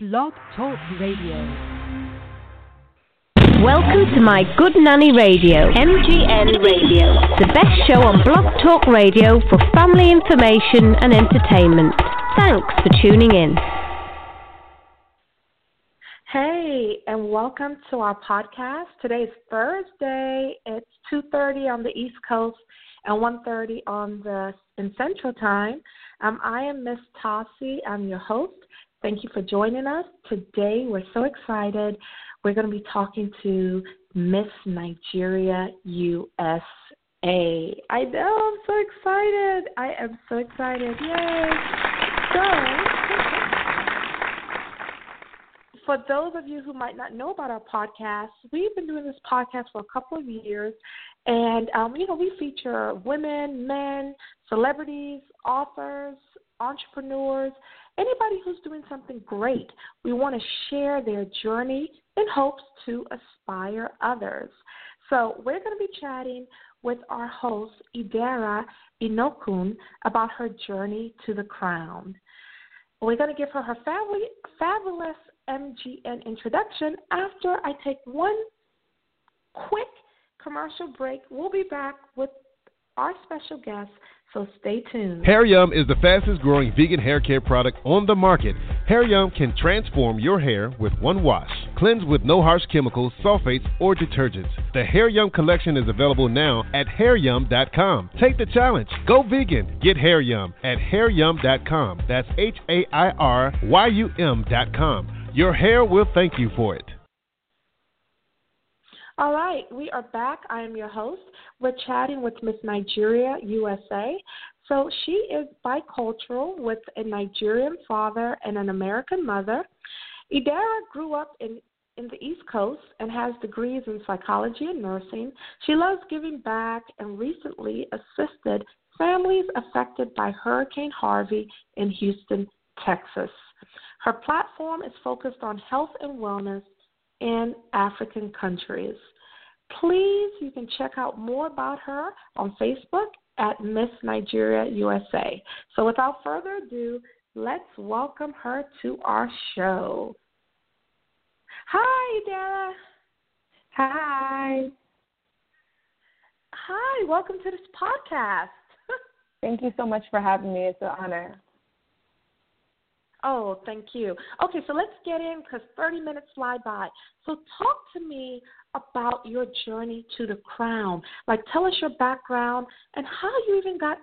Blog Talk Radio. Welcome to my Good Nanny Radio, MGN Radio, the best show on Blog Talk Radio for family information and entertainment. Thanks for tuning in. Hey, and welcome to our podcast. Today's Thursday. It's 2:30 on the East Coast and 1:30 in Central Time. I am Miss Tassi. I'm your host. Thank you for joining us. Today, we're so excited. We're going to be talking to Miss Nigeria USA. I know, I'm so excited. Yay. So, for those of you who might not know about our podcast, we've been doing this podcast for a couple of years. And, we feature women, men, celebrities, authors, entrepreneurs, anybody who's doing something great. We want to share their journey in hopes to inspire others. So we're going to be chatting with our host, Idara Inokon, about her journey to the crown. We're going to give her fabulous MGN introduction after I take one quick commercial break. We'll be back with our special guest, so stay tuned. Hair Yum is the fastest growing vegan hair care product on the market. Hair Yum can transform your hair with one wash. Cleanse with no harsh chemicals, sulfates, or detergents. The Hair Yum collection is available now at hairyum.com. Take the challenge. Go vegan. Get Hair Yum at hairyum.com. That's hairyum.com. Your hair will thank you for it. All right, we are back. I am your host. We're chatting with Miss Nigeria USA. So she is bicultural with a Nigerian father and an American mother. Idara grew up in the East Coast and has degrees in psychology and nursing. She loves giving back and recently assisted families affected by Hurricane Harvey in Houston, Texas. Her platform is focused on health and wellness in African countries. Please, you can check out more about her on Facebook at Miss Nigeria USA. So without further ado, let's welcome her to our show. Hi, Idara. Hi. Hi, welcome to this podcast. Thank you so much for having me. It's an honor. Oh, thank you. Okay, so let's get in because 30 minutes fly by. So talk to me about your journey to the crown. Like, tell us your background and how you even got,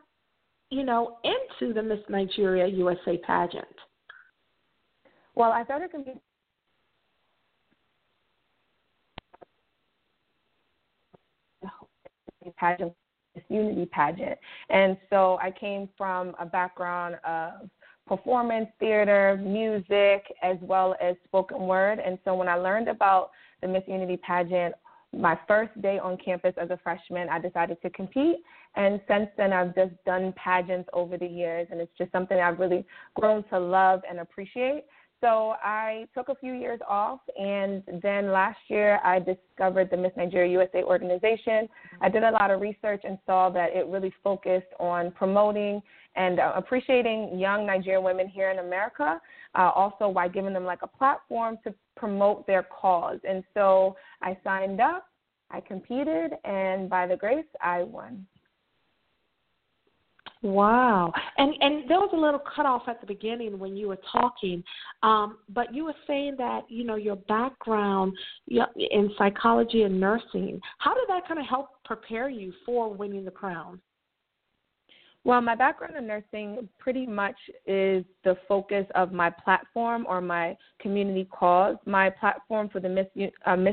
into the Miss Nigeria USA pageant. Well, I thought it could be a pageant, Miss Unity pageant. And so I came from a background of performance, theater, music, as well as spoken word. And so when I learned about the Miss Unity pageant, my first day on campus as a freshman, I decided to compete. And since then, I've just done pageants over the years, and it's just something I've really grown to love and appreciate. So I took a few years off, and then last year I discovered the Miss Nigeria USA organization. I did a lot of research and saw that it really focused on promoting and appreciating young Nigerian women here in America, also by giving them like a platform to promote their cause. And so I signed up, I competed, and by the grace, I won. Wow. And there was a little cutoff at the beginning when you were talking, but you were saying that, your background in psychology and nursing, how did that kind of help prepare you for winning the crown? Well, my background in nursing pretty much is the focus of my platform or my community cause. My platform for the Miss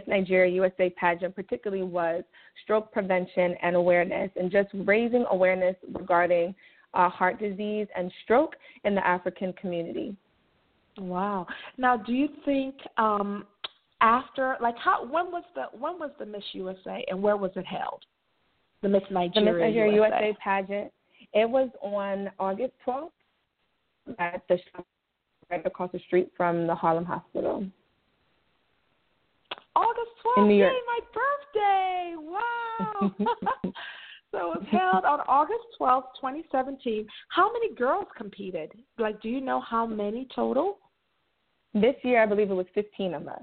Nigeria USA pageant particularly was stroke prevention and awareness, and just raising awareness regarding heart disease and stroke in the African community. Wow. Now, do you think when was the Miss USA and where was it held? The Miss Nigeria USA pageant. It was on August 12th at the shop right across the street from the Harlem Hospital. August 12th, yay, my birthday! Wow! So it was held on August 12th, 2017. How many girls competed? Like, do you know how many total? This year, I believe it was 15 of us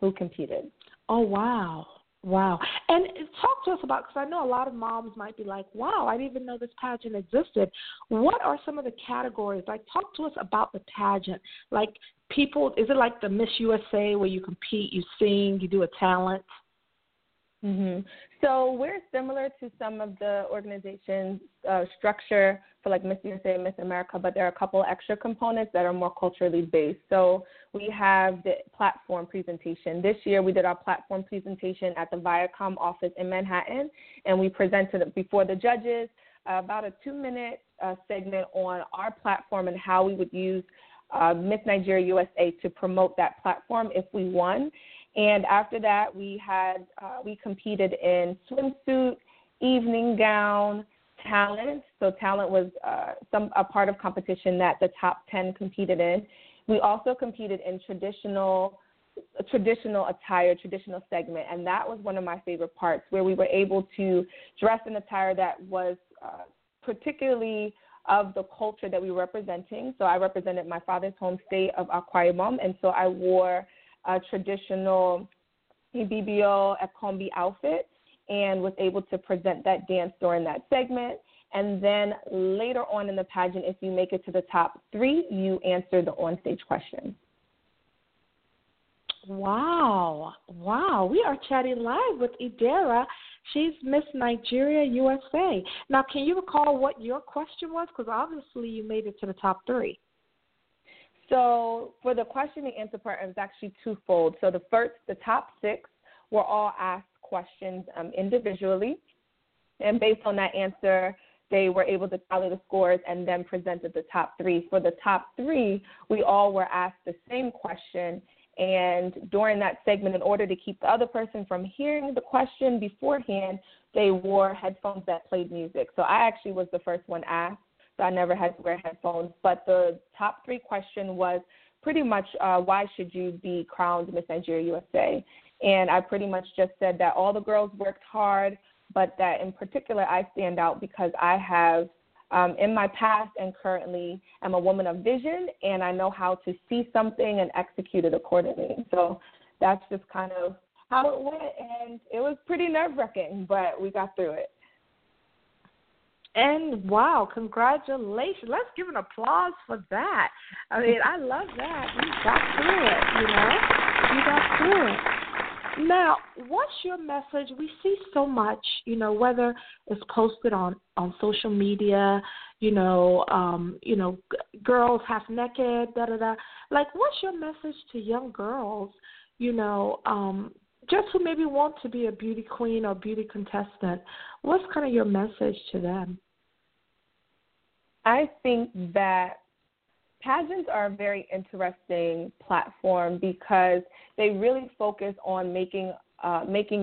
who competed. Oh, wow. Wow. And talk to us about, because I know a lot of moms might be like, wow, I didn't even know this pageant existed. What are some of the categories? Like, talk to us about the pageant. Like, people, is it like the Miss USA where you compete, you sing, you do a talent? Mm-hmm. So we're similar to some of the organizations' structure for like Miss USA, Miss America, but there are a couple extra components that are more culturally based. So we have the platform presentation. This year we did our platform presentation at the Viacom office in Manhattan, and we presented before the judges about a 2-minute segment on our platform and how we would use Miss Nigeria USA to promote that platform if we won. And after that, we competed in swimsuit, evening gown, talent. So talent was a part of competition that the top 10 competed in. We also competed in traditional attire, traditional segment, and that was one of my favorite parts, where we were able to dress in attire that was particularly of the culture that we were representing. So I represented my father's home state of Akwa Ibom, and so I wore a traditional Ibibio Ekomi outfit and was able to present that dance during that segment. And then later on in the pageant, if you make it to the top 3, you answer the onstage question. Wow. Wow. We are chatting live with Idara. She's Miss Nigeria USA. Now, can you recall what your question was? Because obviously you made it to the top 3. So for the question and answer part, it was actually twofold. So the top 6 were all asked questions individually, and based on that answer, they were able to tally the scores and then presented the top 3. For the top 3, we all were asked the same question, and during that segment, in order to keep the other person from hearing the question beforehand, they wore headphones that played music. So I actually was the first one asked. So I never had to wear headphones. But the top 3 question was pretty much, why should you be crowned Miss Nigeria USA? And I pretty much just said that all the girls worked hard, but that in particular I stand out because I have, in my past and currently, I'm a woman of vision, and I know how to see something and execute it accordingly. So that's just kind of how it went, and it was pretty nerve-wracking, but we got through it. And, wow, congratulations. Let's give an applause for that. I mean, I love that. You got through it, you know. You got through it. Now, what's your message? We see so much, you know, whether it's posted on social media, you know, girls half naked, da-da-da. Like, what's your message to young girls, you know, just who maybe want to be a beauty queen or beauty contestant? What's kind of your message to them? I think that pageants are a very interesting platform because they really focus on making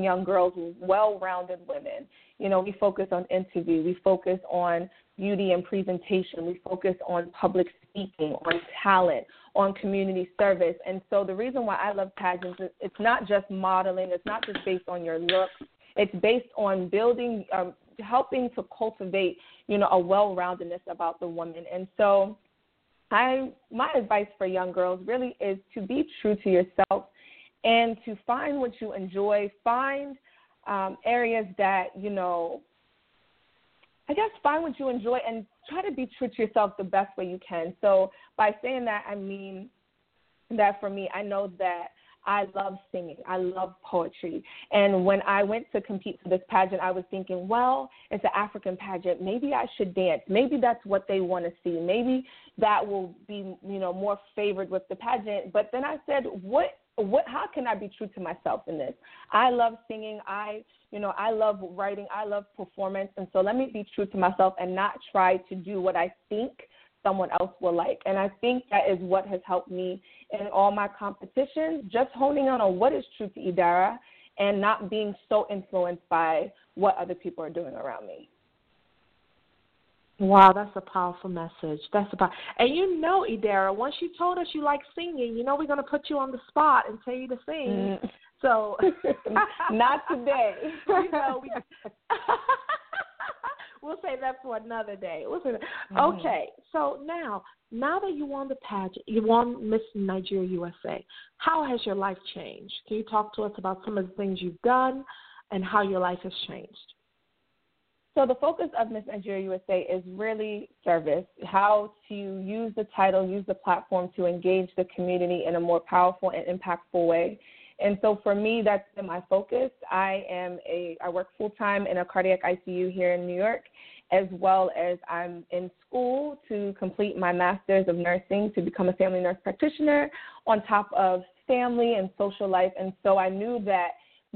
young girls well-rounded women. You know, we focus on interview, we focus on beauty and presentation, we focus on public speaking, on talent, on community service. And so the reason why I love pageants is it's not just modeling, it's not just based on your looks, it's based on building, helping to cultivate, you know, a well-roundedness about the woman. And so my advice for young girls really is to be true to yourself and to find what you enjoy, find areas that, you know, I guess find what you enjoy and try to be true to yourself the best way you can. So by saying that, I mean that for me, I know that I love singing. I love poetry. And when I went to compete for this pageant, I was thinking, well, it's an African pageant. Maybe I should dance. Maybe that's what they want to see. Maybe that will be, you know, more favored with the pageant. But then I said, how can I be true to myself in this? I love singing. I love writing. I love performance. And so let me be true to myself and not try to do what I think someone else will like. And I think that is what has helped me in all my competitions, just honing in on what is true to Idara and not being so influenced by what other people are doing around me. Wow, that's a powerful message. And you know, Idara, once you told us you like singing, you know we're going to put you on the spot and tell you to sing. Mm. So not today. You know, We'll say that for another day. Okay, so now that you won the pageant, you won Miss Nigeria USA, how has your life changed? Can you talk to us about some of the things you've done and how your life has changed? So the focus of Miss Nigeria USA is really service, how to use the title, use the platform to engage the community in a more powerful and impactful way. And so for me, that's been my focus. I work full-time in a cardiac ICU here in New York, as well as I'm in school to complete my master's of nursing to become a family nurse practitioner on top of family and social life. And so I knew that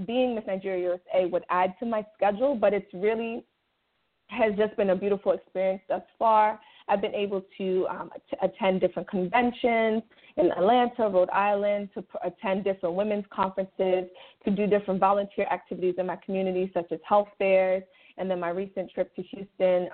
being Miss Nigeria USA would add to my schedule, but it's really has just been a beautiful experience thus far. I've been able to attend different conventions in Atlanta, Rhode Island, to attend different women's conferences, to do different volunteer activities in my community, such as health fairs, and then my recent trip to Houston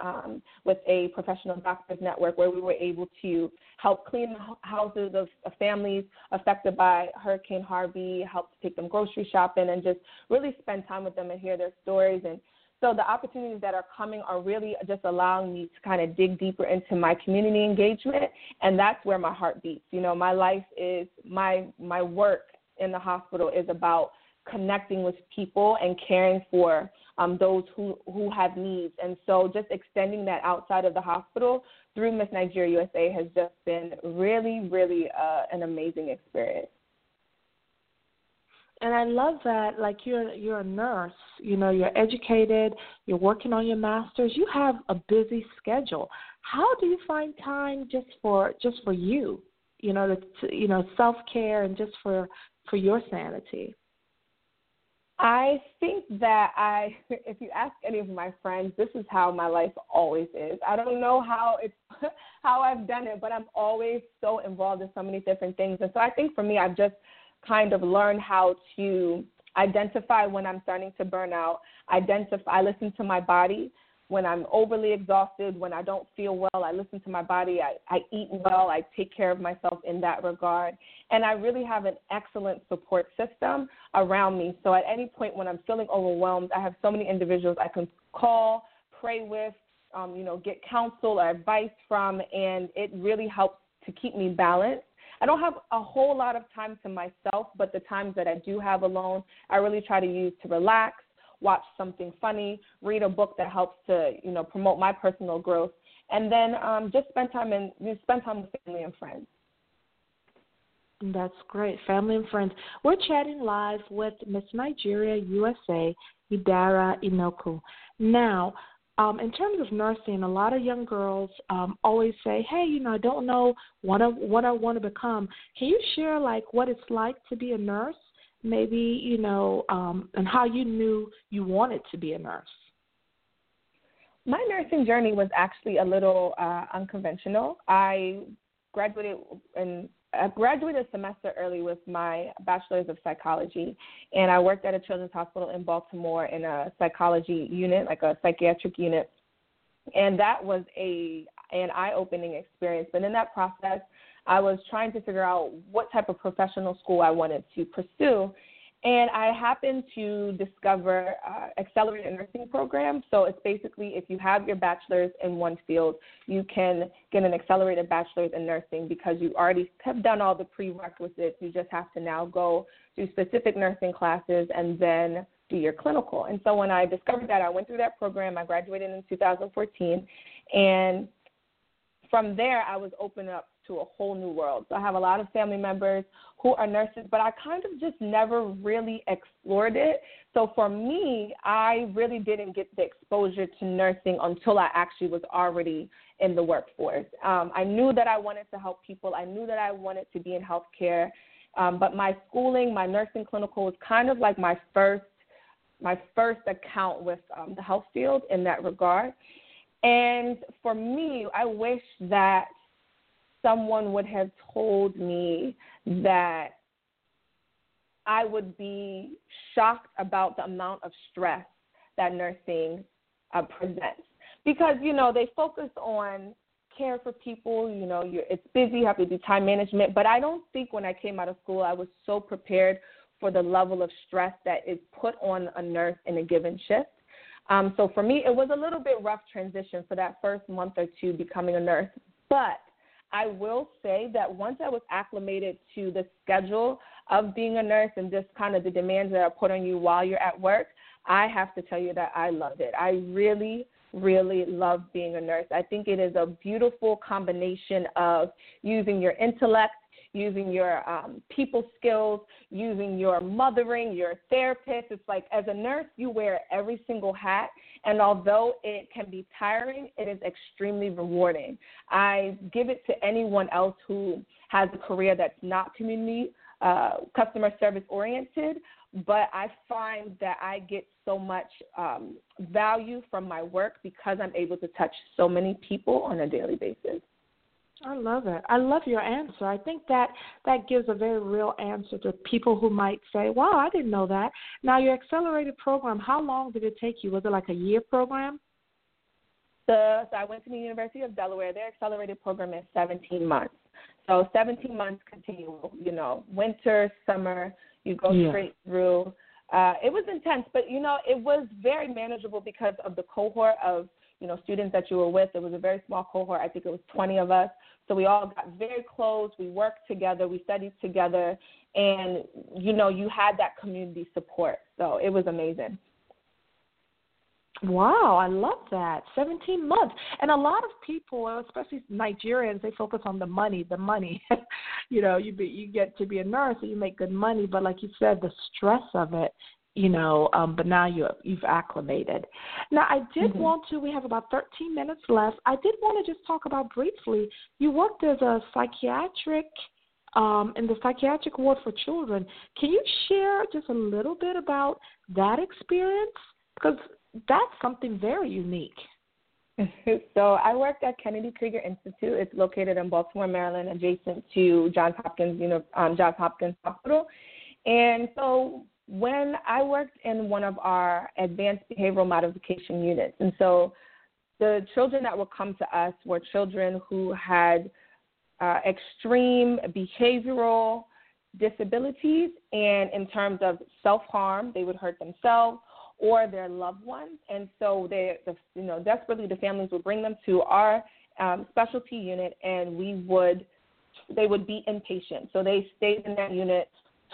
with a professional doctors network where we were able to help clean the houses of families affected by Hurricane Harvey, help to take them grocery shopping, and just really spend time with them and hear their stories. And so the opportunities that are coming are really just allowing me to kind of dig deeper into my community engagement, and that's where my heart beats. You know, my life is, my work in the hospital is about connecting with people and caring for those who have needs. And so just extending that outside of the hospital through Miss Nigeria USA has just been really, really an amazing experience. And I love that, like, you're a nurse, you know, you're educated, you're working on your master's, you have a busy schedule. How do you find time just for you, you know, self-care and just for your sanity? I think that if you ask any of my friends, this is how my life always is. I don't know how I've done it, but I'm always so involved in so many different things. And so I think for me, I've just kind of learn how to identify when I'm starting to burn out, I listen to my body when I'm overly exhausted, when I don't feel well, I listen to my body, I eat well, I take care of myself in that regard. And I really have an excellent support system around me. So at any point when I'm feeling overwhelmed, I have so many individuals I can call, pray with, get counsel or advice from, and it really helps to keep me balanced. I don't have a whole lot of time to myself, but the times that I do have alone, I really try to use to relax, watch something funny, read a book that helps to, promote my personal growth, and then just spend time with family and friends. That's great, family and friends. We're chatting live with Miss Nigeria USA, Idara Inokon. Now, in terms of nursing, a lot of young girls always say, hey, I don't know what I want to become. Can you share, what it's like to be a nurse, maybe, and how you knew you wanted to be a nurse? My nursing journey was actually a little unconventional. I graduated a semester early with my bachelor's of psychology, and I worked at a children's hospital in Baltimore in a psychology unit, like a psychiatric unit, and that was an eye-opening experience. But in that process, I was trying to figure out what type of professional school I wanted to pursue, and I happened to discover accelerated nursing programs. So it's basically if you have your bachelor's in one field, you can get an accelerated bachelor's in nursing because you already have done all the prerequisites. You just have to now go do specific nursing classes and then do your clinical. And so when I discovered that, I went through that program. I graduated in 2014. And from there, I was opened up to a whole new world. So I have a lot of family members who are nurses, but I kind of just never really explored it. So for me, I really didn't get the exposure to nursing until I actually was already in the workforce. I knew that I wanted to help people. I knew that I wanted to be in healthcare. But my schooling, my nursing clinical was kind of like my first account with the health field in that regard. And for me, I wish that someone would have told me that I would be shocked about the amount of stress that nursing presents. Because, they focus on care for people, it's busy, you have to do time management. But I don't think when I came out of school I was so prepared for the level of stress that is put on a nurse in a given shift. So for me, it was a little bit rough transition for that first month or two becoming a nurse. But I will say that once I was acclimated to the schedule of being a nurse and just kind of the demands that are put on you while you're at work, I have to tell you that I loved it. I really, really love being a nurse. I think it is a beautiful combination of using your intellect, using your people skills, using your mothering, your therapist. It's like as a nurse, you wear every single hat. And although it can be tiring, it is extremely rewarding. I give it to anyone else who has a career that's not community customer service oriented, but I find that I get so much value from my work because I'm able to touch so many people on a daily basis. I love it. I love your answer. I think that gives a very real answer to people who might say, wow, I didn't know that. Now, your accelerated program, how long did it take you? Was it like a year program? So I went to the University of Delaware. Their accelerated program is 17 months. So 17 months continual, winter, summer, you go straight through. It was intense, but, it was very manageable because of the cohort of students that you were with. It was a very small cohort. I think it was 20 of us. So we all got very close. We worked together. We studied together. And, you had that community support. So it was amazing. Wow, I love that. 17 months. And a lot of people, especially Nigerians, they focus on the money. You get to be a nurse and you make good money. But like you said, the stress of it, but now you've acclimated. Now, I did we have about 13 minutes left. I did want to just talk about briefly, you worked as a psychiatric, in the psychiatric ward for children. Can you share just a little bit about that experience? Because that's something very unique. So I worked at Kennedy Krieger Institute. It's located in Baltimore, Maryland, adjacent to Johns Hopkins Hospital. And so when I worked in one of our advanced behavioral modification units, and so the children that would come to us were children who had extreme behavioral disabilities, and in terms of self-harm, they would hurt themselves or their loved ones. And so they, desperately, the families would bring them to our specialty unit, and they would be inpatient. So they stayed in that unit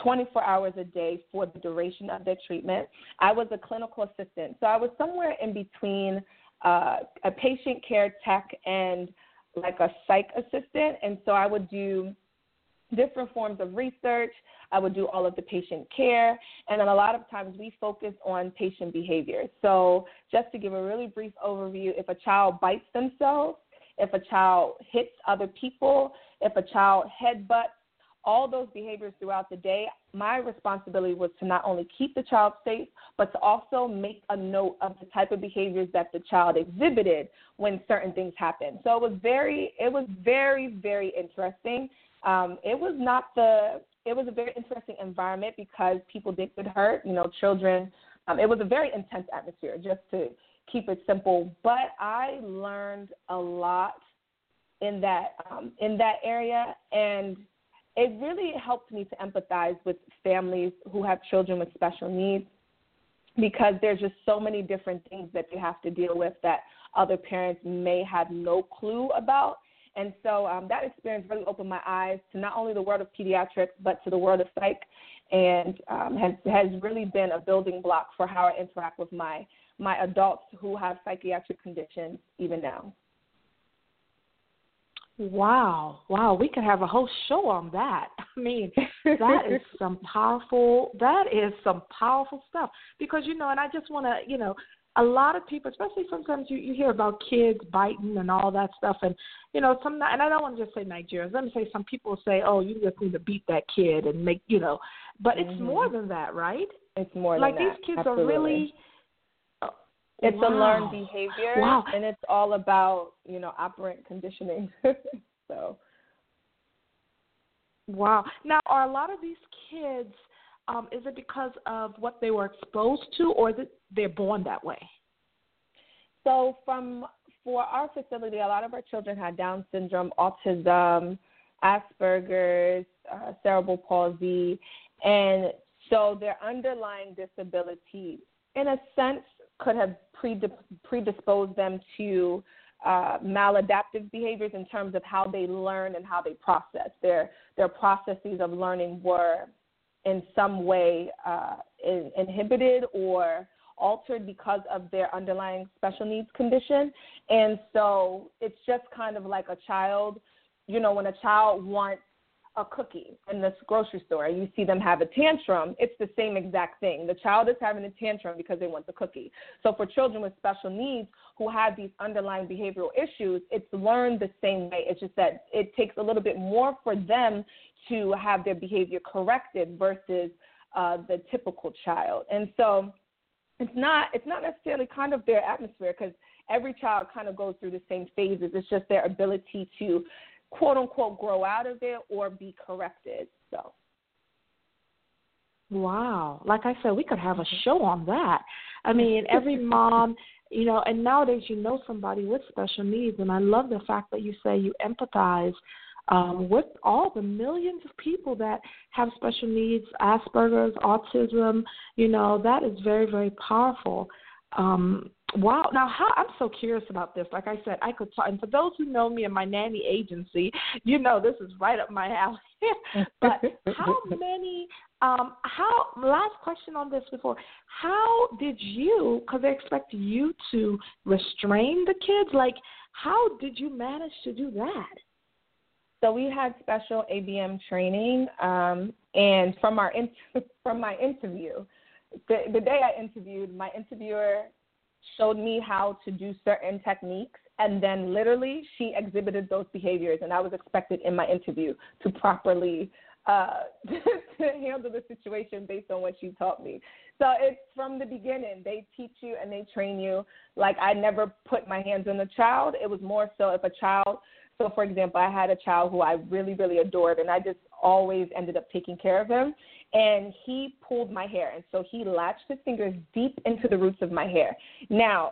24 hours a day for the duration of their treatment. I was a clinical assistant. So I was somewhere in between a patient care tech and like a psych assistant. And so I would do different forms of research. I would do all of the patient care. And then a lot of times we focus on patient behavior. So just to give a really brief overview, if a child bites themselves, if a child hits other people, if a child headbutts, all those behaviors throughout the day, my responsibility was to not only keep the child safe, but to also make a note of the type of behaviors that the child exhibited when certain things happened. So it was very, very interesting. It was a very interesting environment because people did get hurt, children. It was a very intense atmosphere, just to keep it simple. But I learned a lot in that area, and it really helped me to empathize with families who have children with special needs, because there's just so many different things that they have to deal with that other parents may have no clue about. And so that experience really opened my eyes to not only the world of pediatrics, but to the world of psych, and has really been a building block for how I interact with my adults who have psychiatric conditions even now. Wow, we could have a whole show on that. I mean, that is some powerful stuff. Because, and I just want to, a lot of people, especially sometimes you hear about kids biting and all that stuff. And, and I don't want to just say Nigerians. Let me say some people say, oh, you just need to beat that kid and make, But it's more than that, right? It's more than that. Like these kids Absolutely. Are really – It's a learned behavior, and it's all about, operant conditioning. So. Wow. Now, are a lot of these kids, is it because of what they were exposed to, or is it they're born that way? So for our facility, a lot of our children had Down syndrome, autism, Asperger's, cerebral palsy, and so their underlying disability, in a sense, could have predisposed them to maladaptive behaviors in terms of how they learn and how they process. Their processes of learning were in some way inhibited or altered because of their underlying special needs condition. And so it's just kind of like a child, you know, when a child wants a cookie in this grocery store and you see them have a tantrum, it's the same exact thing. The child is having a tantrum because they want the cookie. So for children with special needs who have these underlying behavioral issues, it's learned the same way. It's just that it takes a little bit more for them to have their behavior corrected versus the typical child. And so it's not necessarily kind of their atmosphere, because every child kind of goes through the same phases. It's just their ability to, quote unquote, grow out of it or be corrected. So, wow, like I said, we could have a show on that. I mean, every mom, you know, and nowadays you know somebody with special needs, and I love the fact that you say you empathize with all the millions of people that have special needs, Asperger's, autism. You know, that is very, very powerful. Wow. Now, I'm so curious about this. Like I said, I could talk. And for those who know me and my nanny agency, you know this is right up my alley. But how many, last question on this before, how did you, because they expect you to restrain the kids, like how did you manage to do that? So we had special ABM training, and from my interview, the day I interviewed, my interviewer showed me how to do certain techniques, and then literally she exhibited those behaviors, and I was expected in my interview to properly to handle the situation based on what she taught me. So it's from the beginning. They teach you and they train you. Like, I never put my hands on a child. It was more so if a child – so, for example, I had a child who I really, really adored, and I just always ended up taking care of him. And he pulled my hair, and so he latched his fingers deep into the roots of my hair. Now,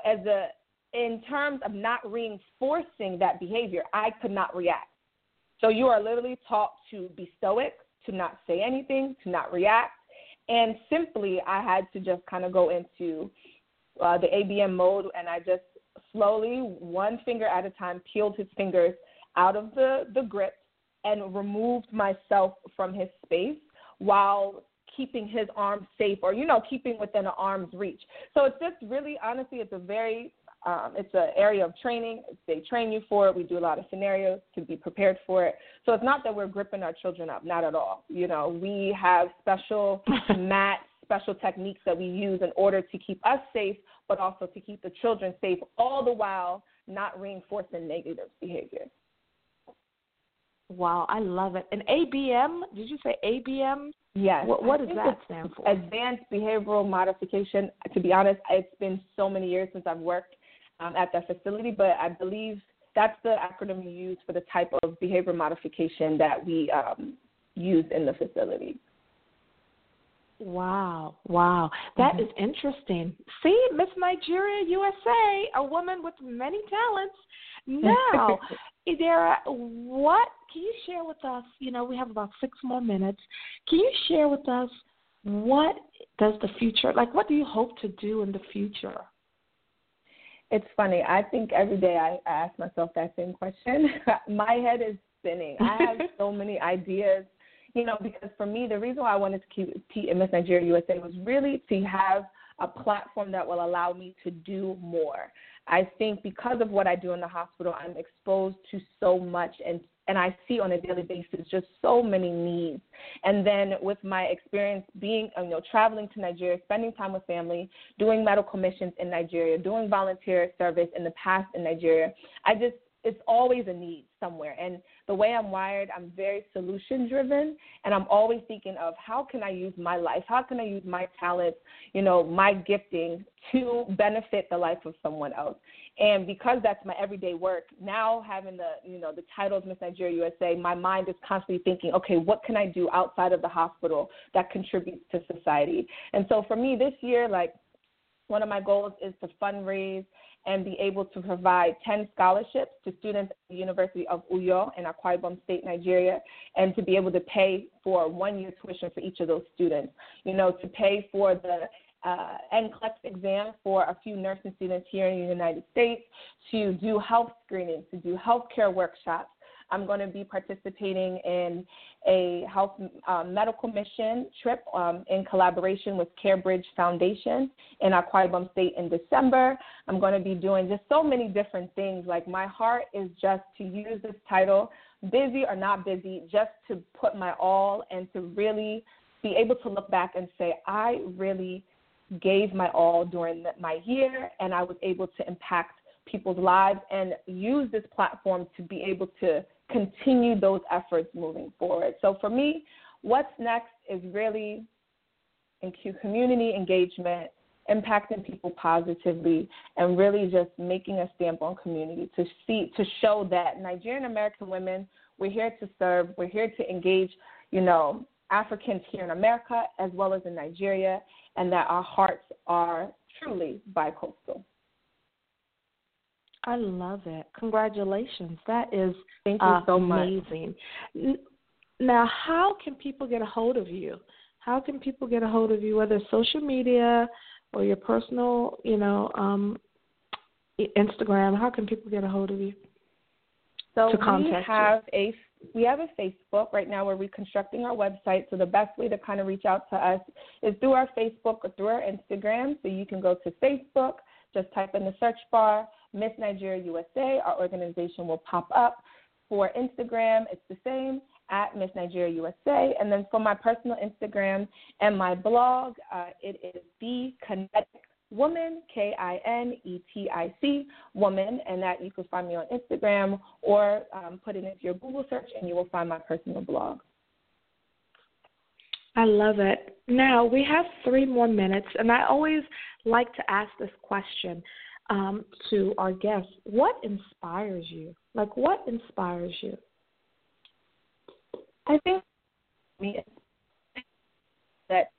in terms of not reinforcing that behavior, I could not react. So you are literally taught to be stoic, to not say anything, to not react. And simply, I had to just kind of go into the ABM mode, and I just slowly, one finger at a time, peeled his fingers out of the grip and removed myself from his space while keeping his arm safe, or, you know, keeping within an arm's reach. So it's just really, honestly, it's a very, it's an area of training. They train you for it. We do a lot of scenarios to be prepared for it. So it's not that we're gripping our children up, not at all. You know, we have special mats, special techniques that we use in order to keep us safe, but also to keep the children safe, all the while not reinforcing negative behavior. Wow, I love it. And ABM, did you say ABM? Yes. What does that stand for? Advanced Behavioral Modification. To be honest, it's been so many years since I've worked at that facility, but I believe that's the acronym you use for the type of behavior modification that we use in the facility. Wow. That is interesting. See, Miss Nigeria USA, a woman with many talents. Now, Idara, what can you share with us? You know, we have about 6 more minutes. Can you share with us what does the future, like what do you hope to do in the future? It's funny. I think every day I ask myself that same question. My head is spinning. I have so many ideas. You know, because for me, the reason why I wanted to keep Miss Nigeria USA was really to have a platform that will allow me to do more. I think because of what I do in the hospital, I'm exposed to so much, and I see on a daily basis just so many needs. And then with my experience being, you know, traveling to Nigeria, spending time with family, doing medical missions in Nigeria, doing volunteer service in the past in Nigeria, it's always a need somewhere. And the way I'm wired, I'm very solution-driven, and I'm always thinking of how can I use my life, how can I use my talents, you know, my gifting to benefit the life of someone else. And because that's my everyday work, now having the title of Miss Nigeria USA, my mind is constantly thinking, okay, what can I do outside of the hospital that contributes to society? And so for me this year, like, one of my goals is to fundraise and be able to provide 10 scholarships to students at the University of Uyo in Akwa Ibom State, Nigeria, and to be able to pay for 1 year tuition for each of those students, you know, to pay for the NCLEX exam for a few nursing students here in the United States to do health screenings, to do healthcare workshops. I'm going to be participating in a health medical mission trip in collaboration with CareBridge Foundation in Akwa Ibom State in December. I'm going to be doing just so many different things. Like, my heart is just to use this title, busy or not busy, just to put my all and to really be able to look back and say, I really gave my all during my year, and I was able to impact people's lives and use this platform to be able to continue those efforts moving forward. So for me, what's next is really community engagement, impacting people positively, and really just making a stamp on community to show that Nigerian American women, we're here to serve, we're here to engage, Africans here in America as well as in Nigeria, and that our hearts are truly bicoastal. I love it. Congratulations. That is amazing. Much. Now, how can people get a hold of you? How can people get a hold of you, whether it's social media or your personal, Instagram? How can people get a hold of you? So to contact we have a Facebook right now. We're reconstructing our website, so the best way to kind of reach out to us is through our Facebook or through our Instagram. So you can go to Facebook, just type in the search bar, Miss Nigeria USA. Our organization will pop up. For Instagram, it's the same, at Miss Nigeria USA. And then for my personal Instagram and my blog, it is the Kinetic Woman, Kinetic Woman, and that you can find me on Instagram or put it into your Google search and you will find my personal blog. I love it. Now, we have 3 more minutes, and I always like to ask this question to our guests. What inspires you? Like, what inspires you? I think that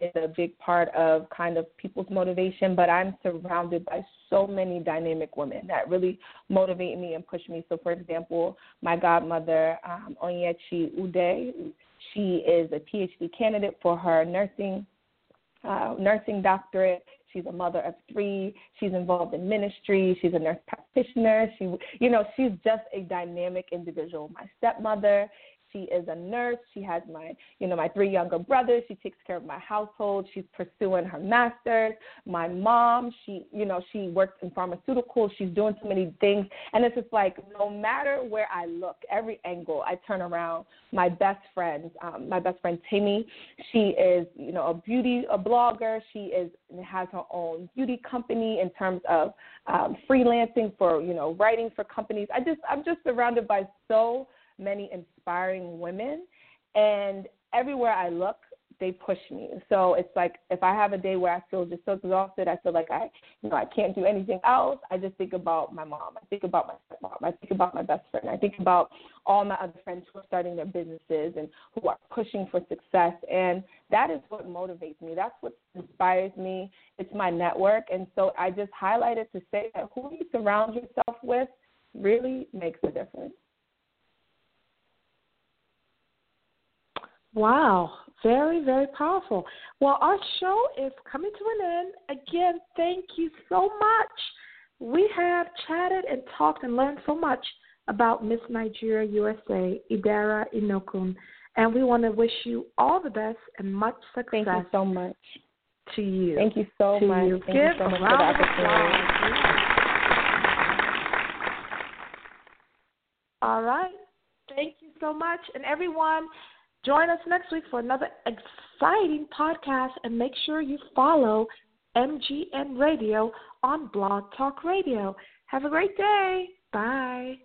is a big part of kind of people's motivation, but I'm surrounded by so many dynamic women that really motivate me and push me. So, for example, my godmother, Onyechi Ude, she is a PhD candidate for her nursing doctorate. She's a mother of 3. She's involved in ministry. She's a nurse practitioner. She's just a dynamic individual. My stepmother, she is a nurse. She has my 3 younger brothers. She takes care of my household. She's pursuing her master's. My mom, she works in pharmaceuticals. She's doing so many things. And it's just like, no matter where I look, every angle I turn around, my best friend Timmy, she is, a blogger. She is and has her own beauty company in terms of freelancing for, writing for companies. I'm just surrounded by so many inspiring women, and everywhere I look, they push me. So it's like, if I have a day where I feel just so exhausted, I feel like I can't do anything else, I just think about my mom. I think about my stepmom. I think about my best friend. I think about all my other friends who are starting their businesses and who are pushing for success. And that is what motivates me. That's what inspires me. It's my network. And so I just highlighted to say that who you surround yourself with really makes a difference. Wow, very, very powerful. Well, our show is coming to an end. Again, thank you so much. We have chatted and talked and learned so much about Miss Nigeria USA, Idara Inokon, and we want to wish you all the best and much success. Thank you so much. To you. Thank you so much. Give a round of applause. All right. Thank you so much. And everyone, join us next week for another exciting podcast, and make sure you follow MGN Radio on Blog Talk Radio. Have a great day. Bye.